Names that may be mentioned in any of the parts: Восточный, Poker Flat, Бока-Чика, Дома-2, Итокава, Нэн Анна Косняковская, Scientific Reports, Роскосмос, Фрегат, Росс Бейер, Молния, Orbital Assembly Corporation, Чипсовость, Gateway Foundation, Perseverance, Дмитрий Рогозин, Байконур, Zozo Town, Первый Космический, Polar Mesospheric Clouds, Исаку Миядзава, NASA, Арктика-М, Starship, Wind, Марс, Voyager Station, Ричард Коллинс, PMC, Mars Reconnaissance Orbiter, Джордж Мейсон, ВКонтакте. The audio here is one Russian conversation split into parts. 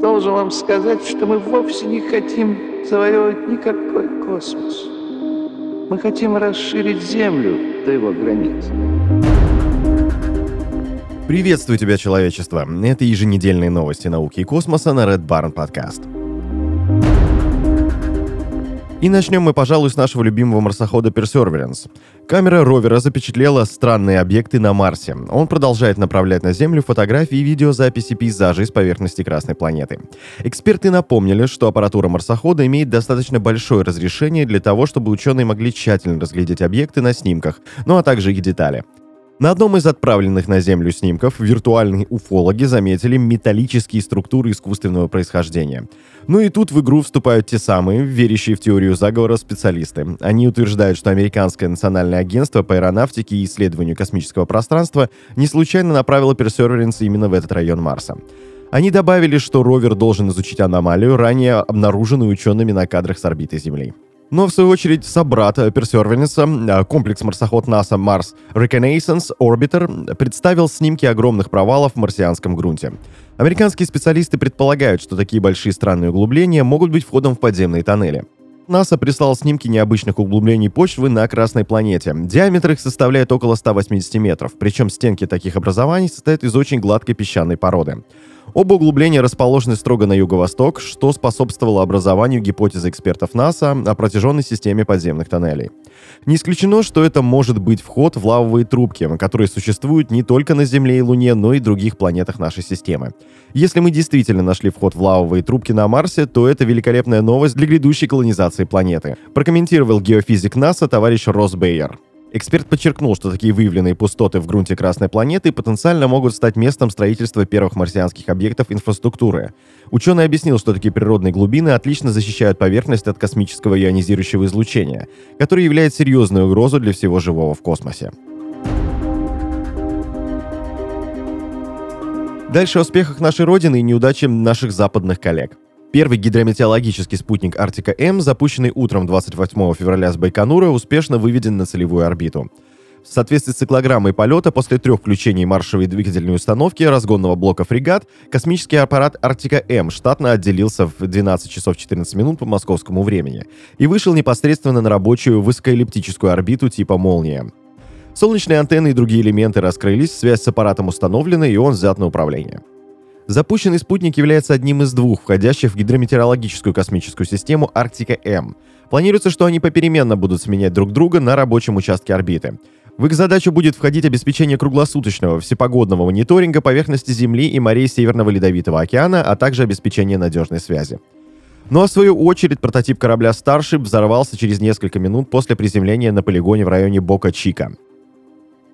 Должен вам сказать, что мы вовсе не хотим завоевывать никакой космос. Мы хотим расширить Землю до его границ. Приветствую тебя, человечество! Это еженедельные новости науки и космоса на Red Barn Podcast. И начнем мы, пожалуй, с нашего любимого марсохода Perseverance. Камера ровера запечатлела странные объекты на Марсе. Он продолжает направлять на Землю фотографии и видеозаписи пейзажей с поверхности Красной планеты. Эксперты напомнили, что аппаратура марсохода имеет достаточно большое разрешение для того, чтобы ученые могли тщательно разглядеть объекты на снимках, ну а также их детали. На одном из отправленных на Землю снимков виртуальные уфологи заметили металлические структуры искусственного происхождения. Ну и тут в игру вступают те самые, верящие в теорию заговора специалисты. Они утверждают, что Американское национальное агентство по аэронавтике и исследованию космического пространства не случайно направило Perseverance именно в этот район Марса. Они добавили, что ровер должен изучить аномалию, ранее обнаруженную учеными на кадрах с орбиты Земли. Но, в свою очередь, собрат Perseverance, комплекс-марсоход NASA Mars Reconnaissance Orbiter, представил снимки огромных провалов в марсианском грунте. Американские специалисты предполагают, что такие большие странные углубления могут быть входом в подземные тоннели. НАСА прислал снимки необычных углублений почвы на Красной планете. Диаметр их составляет около 180 метров, причем стенки таких образований состоят из очень гладкой песчаной породы. Оба углубления расположены строго на юго-восток, что способствовало образованию гипотезы экспертов НАСА о протяженной системе подземных тоннелей. Не исключено, что это может быть вход в лавовые трубки, которые существуют не только на Земле и Луне, но и других планетах нашей системы. Если мы действительно нашли вход в лавовые трубки на Марсе, то это великолепная новость для грядущей колонизации планеты, прокомментировал геофизик НАСА товарищ Росс Бейер. Эксперт подчеркнул, что такие выявленные пустоты в грунте Красной планеты потенциально могут стать местом строительства первых марсианских объектов инфраструктуры. Ученый объяснил, что такие природные глубины отлично защищают поверхность от космического ионизирующего излучения, которое является серьезной угрозой для всего живого в космосе. Дальше о успехах нашей Родины и неудаче наших западных коллег. Первый гидрометеорологический спутник «Арктика-М», запущенный утром 28 февраля с Байконура, успешно выведен на целевую орбиту. В соответствии с циклограммой полета, после 3 включений маршевой двигательной установки разгонного блока «Фрегат», космический аппарат «Арктика-М» штатно отделился в 12 часов 14 минут по московскому времени и вышел непосредственно на рабочую высокоэллиптическую орбиту типа «Молния». Солнечные антенны и другие элементы раскрылись, связь с аппаратом установлена и он взят на управление. Запущенный спутник является одним из двух входящих в гидрометеорологическую космическую систему «Арктика-М». Планируется, что они попеременно будут сменять друг друга на рабочем участке орбиты. В их задачу будет входить обеспечение круглосуточного всепогодного мониторинга поверхности Земли и морей Северного Ледовитого океана, а также обеспечение надежной связи. Ну а в свою очередь прототип корабля Starship взорвался через несколько минут после приземления на полигоне в районе Бока-Чика.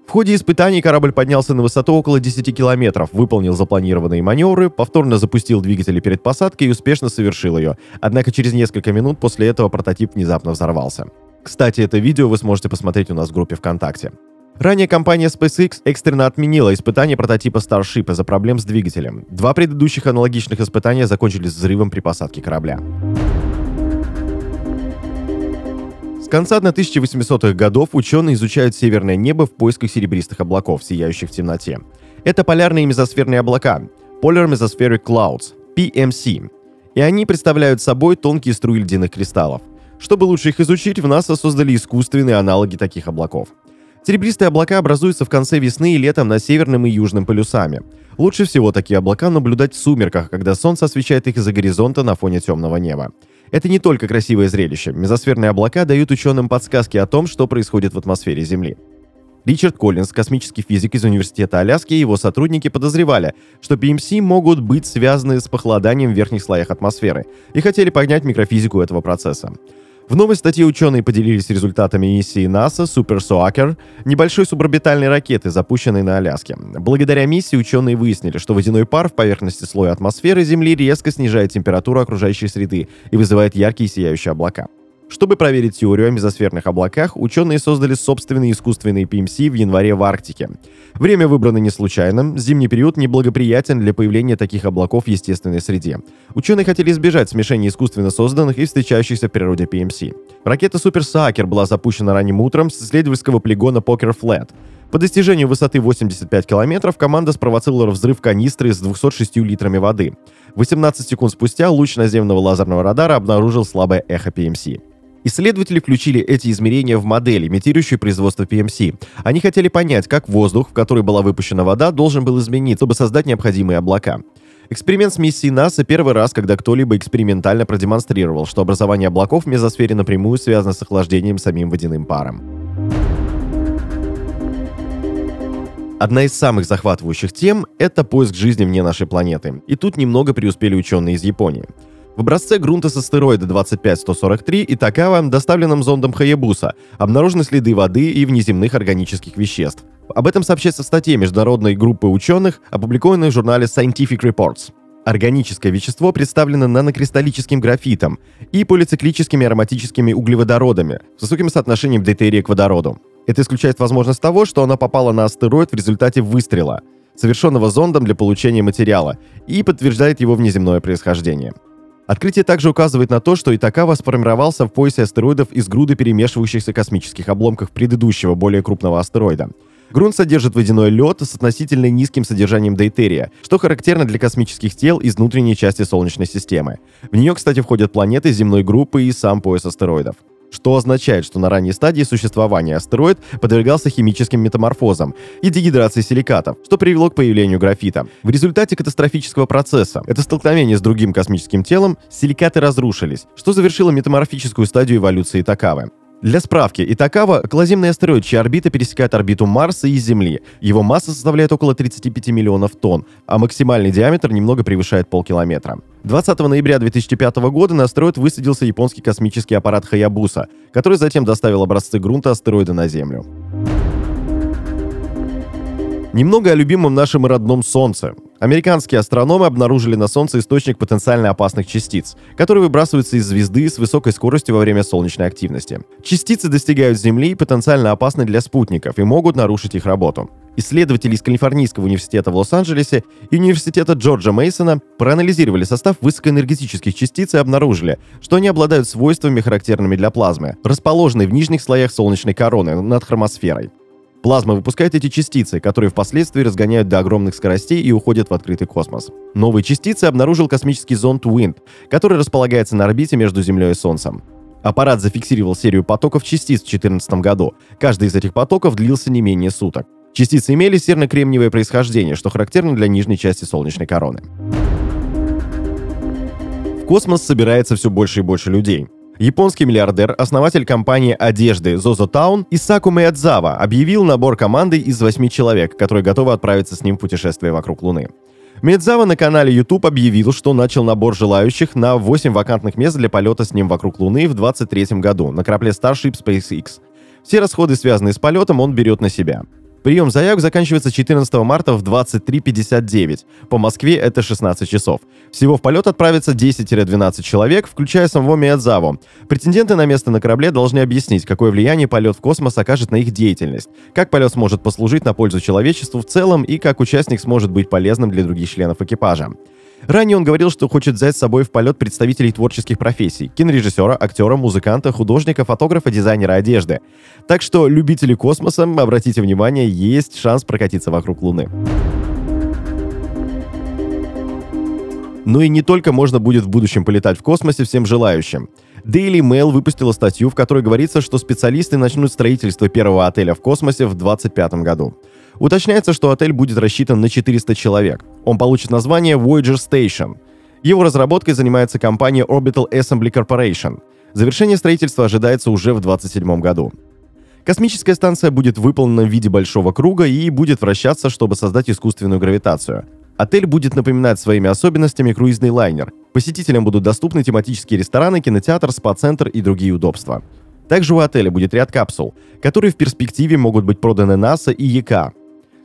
В ходе испытаний корабль поднялся на высоту около 10 километров, выполнил запланированные маневры, повторно запустил двигатели перед посадкой и успешно совершил ее. Однако через несколько минут после этого прототип внезапно взорвался. Кстати, это видео вы сможете посмотреть у нас в группе ВКонтакте. Ранее компания SpaceX экстренно отменила испытания прототипа Starship из-за проблем с двигателем. 2 предыдущих аналогичных испытания закончились взрывом при посадке корабля. С конца 1800-х годов ученые изучают северное небо в поисках серебристых облаков, сияющих в темноте. Это полярные мезосферные облака, Polar Mesospheric Clouds, PMC, и они представляют собой тонкие струи ледяных кристаллов. Чтобы лучше их изучить, в НАСА создали искусственные аналоги таких облаков. Серебристые облака образуются в конце весны и летом на северном и южном полюсами. Лучше всего такие облака наблюдать в сумерках, когда солнце освещает их из-за горизонта на фоне темного неба. Это не только красивое зрелище. Мезосферные облака дают ученым подсказки о том, что происходит в атмосфере Земли. Ричард Коллинс, космический физик из Университета Аляски, и его сотрудники подозревали, что PMC могут быть связаны с похолоданием в верхних слоях атмосферы и хотели понять микрофизику этого процесса. В новой статье ученые поделились результатами миссии НАСА Super Soaker, небольшой суборбитальной ракеты, запущенной на Аляске. Благодаря миссии ученые выяснили, что водяной пар в поверхности слоя атмосферы Земли резко снижает температуру окружающей среды и вызывает яркие сияющие облака. Чтобы проверить теорию о мезосферных облаках, ученые создали собственные искусственные PMC в январе в Арктике. Время выбрано не случайно, зимний период неблагоприятен для появления таких облаков в естественной среде. Ученые хотели избежать смешения искусственно созданных и встречающихся в природе PMC. Ракета Super Soaker была запущена ранним утром с исследовательского полигона Poker Flat. По достижению высоты 85 километров команда спровоцировала взрыв канистры с 206 литрами воды. 18 секунд спустя луч наземного лазерного радара обнаружил слабое эхо PMC. Исследователи включили эти измерения в модель, имитирующую производство PMC. Они хотели понять, как воздух, в который была выпущена вода, должен был измениться, чтобы создать необходимые облака. Эксперимент с миссией НАСА — первый раз, когда кто-либо экспериментально продемонстрировал, что образование облаков в мезосфере напрямую связано с охлаждением самим водяным паром. Одна из самых захватывающих тем — это поиск жизни вне нашей планеты. И тут немного преуспели ученые из Японии. В образце грунта с астероида 25143 Итокава, доставленном зондом Хаябуса, обнаружены следы воды и внеземных органических веществ. Об этом сообщается в статье международной группы ученых, опубликованной в журнале Scientific Reports. Органическое вещество представлено нанокристаллическим графитом и полициклическими ароматическими углеводородами с высоким соотношением дейтерия к водороду. Это исключает возможность того, что она попала на астероид в результате выстрела, совершенного зондом для получения материала, и подтверждает его внеземное происхождение. Открытие также указывает на то, что Итокава сформировался в поясе астероидов из груды перемешивающихся космических обломков предыдущего, более крупного астероида. Грунт содержит водяной лед с относительно низким содержанием дейтерия, что характерно для космических тел из внутренней части Солнечной системы. В нее, кстати, входят планеты земной группы и сам пояс астероидов. Что означает, что на ранней стадии существования астероид подвергался химическим метаморфозам и дегидрации силикатов, что привело к появлению графита. В результате катастрофического процесса, это столкновение с другим космическим телом, силикаты разрушились, что завершило метаморфическую стадию эволюции Итокавы. Для справки, Итокава — околоземный астероид, чья орбита пересекает орбиту Марса и Земли. Его масса составляет около 35 миллионов тонн, а максимальный диаметр немного превышает полкилометра. 20 ноября 2005 года на астероид высадился японский космический аппарат «Хаябуса», который затем доставил образцы грунта астероида на Землю. Немного о любимом нашем и родном Солнце. Американские астрономы обнаружили на Солнце источник потенциально опасных частиц, которые выбрасываются из звезды с высокой скоростью во время солнечной активности. Частицы достигают Земли и потенциально опасны для спутников и могут нарушить их работу. Исследователи из Калифорнийского университета в Лос-Анджелесе и университета Джорджа Мейсона проанализировали состав высокоэнергетических частиц и обнаружили, что они обладают свойствами, характерными для плазмы, расположенной в нижних слоях солнечной короны над хромосферой. Плазма выпускает эти частицы, которые впоследствии разгоняют до огромных скоростей и уходят в открытый космос. Новые частицы обнаружил космический зонд Wind, который располагается на орбите между Землей и Солнцем. Аппарат зафиксировал серию потоков частиц в 2014 году. Каждый из этих потоков длился не менее суток. Частицы имели серно-кремниевое происхождение, что характерно для нижней части солнечной короны. В космос собирается все больше и больше людей. Японский миллиардер, основатель компании одежды Zozo Town Исаку Миядзава объявил набор команды из 8 человек, которые готовы отправиться с ним в путешествие вокруг Луны. Миядзава на канале YouTube объявил, что начал набор желающих на 8 вакантных мест для полета с ним вокруг Луны в 2023 году на корабле Starship SpaceX. Все расходы, связанные с полетом, он берет на себя. Прием заявок заканчивается 14 марта в 23:59. По Москве это 16 часов. Всего в полет отправится 10-12 человек, включая самого Миядзаву. Претенденты на место на корабле должны объяснить, какое влияние полет в космос окажет на их деятельность, как полет сможет послужить на пользу человечеству в целом и как участник сможет быть полезным для других членов экипажа. Ранее он говорил, что хочет взять с собой в полет представителей творческих профессий – кинорежиссера, актера, музыканта, художника, фотографа, дизайнера одежды. Так что, любители космоса, обратите внимание, есть шанс прокатиться вокруг Луны. Но и не только можно будет в будущем полетать в космосе всем желающим. Daily Mail выпустила статью, в которой говорится, что специалисты начнут строительство первого отеля в космосе в 2025 году. Уточняется, что отель будет рассчитан на 400 человек. Он получит название Voyager Station. Его разработкой занимается компания Orbital Assembly Corporation. Завершение строительства ожидается уже в 2027 году. Космическая станция будет выполнена в виде большого круга и будет вращаться, чтобы создать искусственную гравитацию. Отель будет напоминать своими особенностями круизный лайнер. Посетителям будут доступны тематические рестораны, кинотеатр, спа-центр и другие удобства. Также у отеля будет ряд капсул, которые в перспективе могут быть проданы НАСА и ЕК.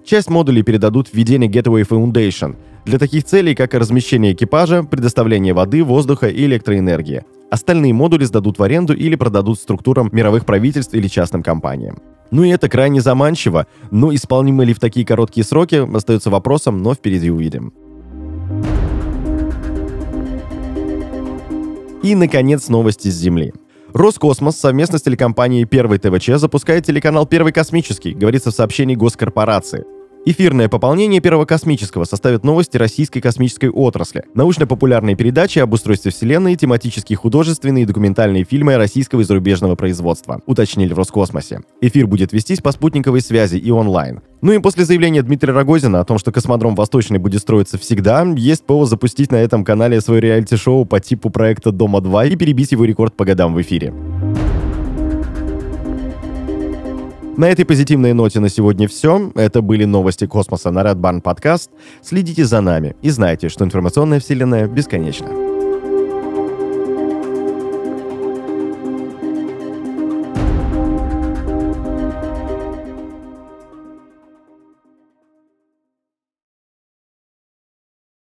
Часть модулей передадут в ведение Gateway Foundation для таких целей, как размещение экипажа, предоставление воды, воздуха и электроэнергии. Остальные модули сдадут в аренду или продадут структурам мировых правительств или частным компаниям. Ну и это крайне заманчиво, но исполнимы ли в такие короткие сроки остается вопросом, но впереди увидим. И, наконец, новости с Земли. Роскосмос совместно с телекомпанией «Первый ТВЧ» запускает телеканал «Первый Космический», говорится в сообщении госкорпорации. Эфирное пополнение Первого Космического составит новости российской космической отрасли, научно-популярные передачи об устройстве Вселенной, тематические художественные и документальные фильмы российского и зарубежного производства, уточнили в Роскосмосе. Эфир будет вестись по спутниковой связи и онлайн. Ну и после заявления Дмитрия Рогозина о том, что космодром Восточный будет строиться всегда, есть повод запустить на этом канале свое реалити-шоу по типу проекта «Дома-2» и перебить его рекорд по годам в эфире. На этой позитивной ноте на сегодня все. Это были новости космоса на Red Barn Podcast. Следите за нами и знайте, что информационная вселенная бесконечна.